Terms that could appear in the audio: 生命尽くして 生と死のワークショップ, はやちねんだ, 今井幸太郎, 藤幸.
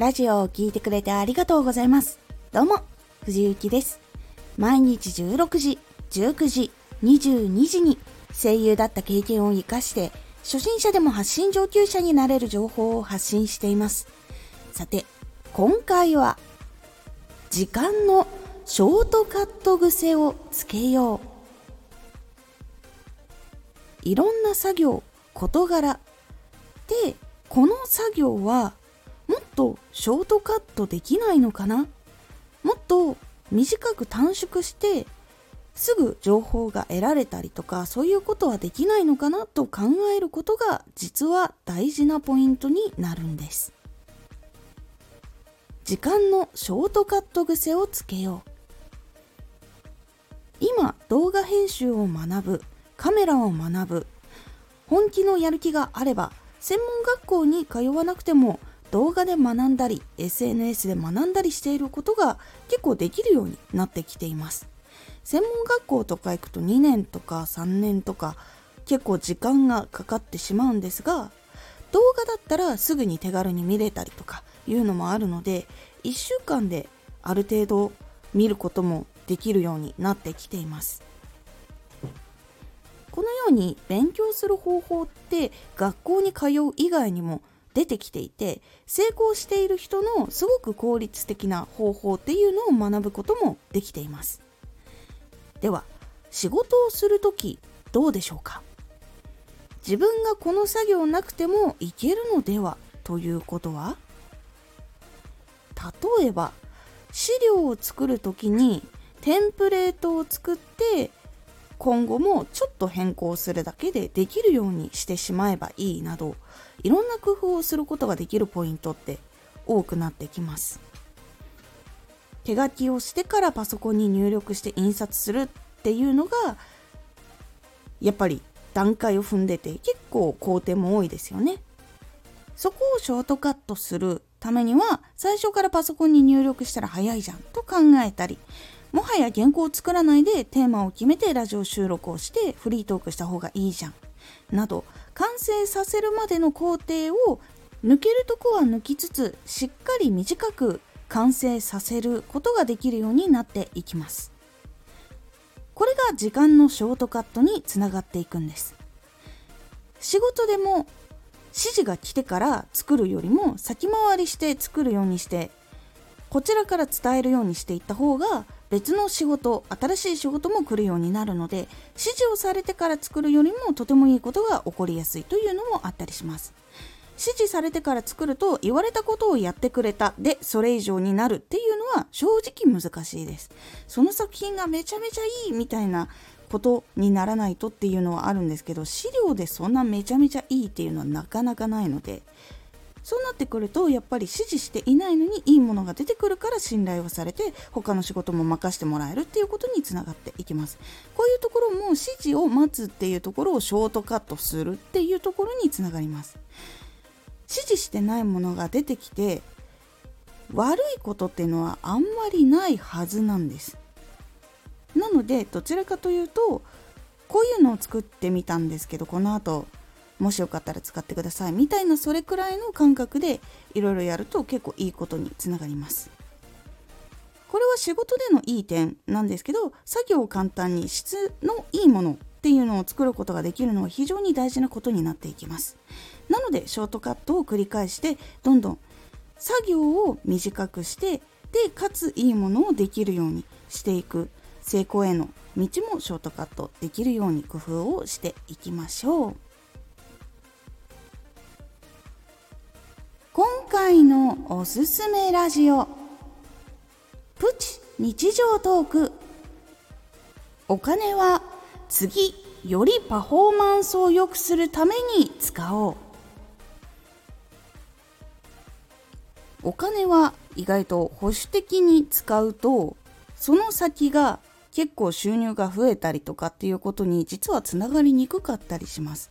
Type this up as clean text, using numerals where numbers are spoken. ラジオを聞いてくれてありがとうございます。どうも、藤幸です。毎日16時、19時、22時に声優だった経験を活かして、初心者でも発信上級者になれる情報を発信しています。さて、今回は、時間のショートカット癖をつけよう。いろんな作業、事柄で、この作業はもっとショートカットできないのかな、もっと短く短縮してすぐ情報が得られたりとか、そういうことはできないのかなと考えることが実は大事なポイントになるんです。時間のショートカット癖をつけよう。今、動画編集を学ぶ、カメラを学ぶ、本気のやる気があれば専門学校に通わなくても動画で学んだり SNS で学んだりしていることが結構できるようになってきています。専門学校とか行くと2年とか3年とか結構時間がかかってしまうんですが、動画だったらすぐに手軽に見れたりとかいうのもあるので、1週間である程度見ることもできるようになってきています。このように勉強する方法って学校に通う以外にも出てきていて、成功している人のすごく効率的な方法っていうのを学ぶこともできています。では、仕事をするときどうでしょうか。自分がこの作業なくてもいけるのではということは、例えば資料を作るときにテンプレートを作って今後もちょっと変更するだけでできるようにしてしまえばいいなど、いろんな工夫をすることができるポイントって多くなってきます。手書きをしてからパソコンに入力して印刷するっていうのがやっぱり段階を踏んでて結構工程も多いですよね。そこをショートカットするためには、最初からパソコンに入力したら早いじゃんと考えたり、もはや原稿を作らないでテーマを決めてラジオ収録をしてフリートークした方がいいじゃんなど、完成させるまでの工程を抜けるとこは抜きつつ、しっかり短く完成させることができるようになっていきます。これが時間のショートカットにつながっていくんです。仕事でも指示が来てから作るよりも先回りして作るようにして、こちらから伝えるようにしていった方が別の仕事、新しい仕事も来るようになるので、指示をされてから作るよりもとてもいいことが起こりやすいというのもあったりします。指示されてから作ると、言われたことをやってくれたでそれ以上になるっていうのは正直難しいです。その作品がめちゃめちゃいいみたいなことにならないとっていうのはあるんですけど、資料でそんなめちゃめちゃいいっていうのはなかなかないので、そうなってくるとやっぱり指示していないのにいいものが出てくるから信頼をされて、他の仕事も任せてもらえるっていうことにつながっていきます。こういうところも指示を待つっていうところをショートカットするっていうところにつながります。指示してないものが出てきて悪いことっていうのはあんまりないはずなんです。なのでどちらかというと、こういうのを作ってみたんですけどこの後もしよかったら使ってくださいみたいな、それくらいの感覚でいろいろやると結構いいことにつながります。これは仕事でのいい点なんですけど、作業を簡単に質のいいものっていうのを作ることができるのは非常に大事なことになっていきます。なのでショートカットを繰り返して、どんどん作業を短くして、でかついいものをできるようにしていく、成功への道もショートカットできるように工夫をしていきましょう。今回のおすすめラジオ、プチ日常トーク。お金は次よりパフォーマンスを良くするために使おう。お金は意外と保守的に使うと、その先が結構収入が増えたりとかっていうことに実はつながりにくかったりします。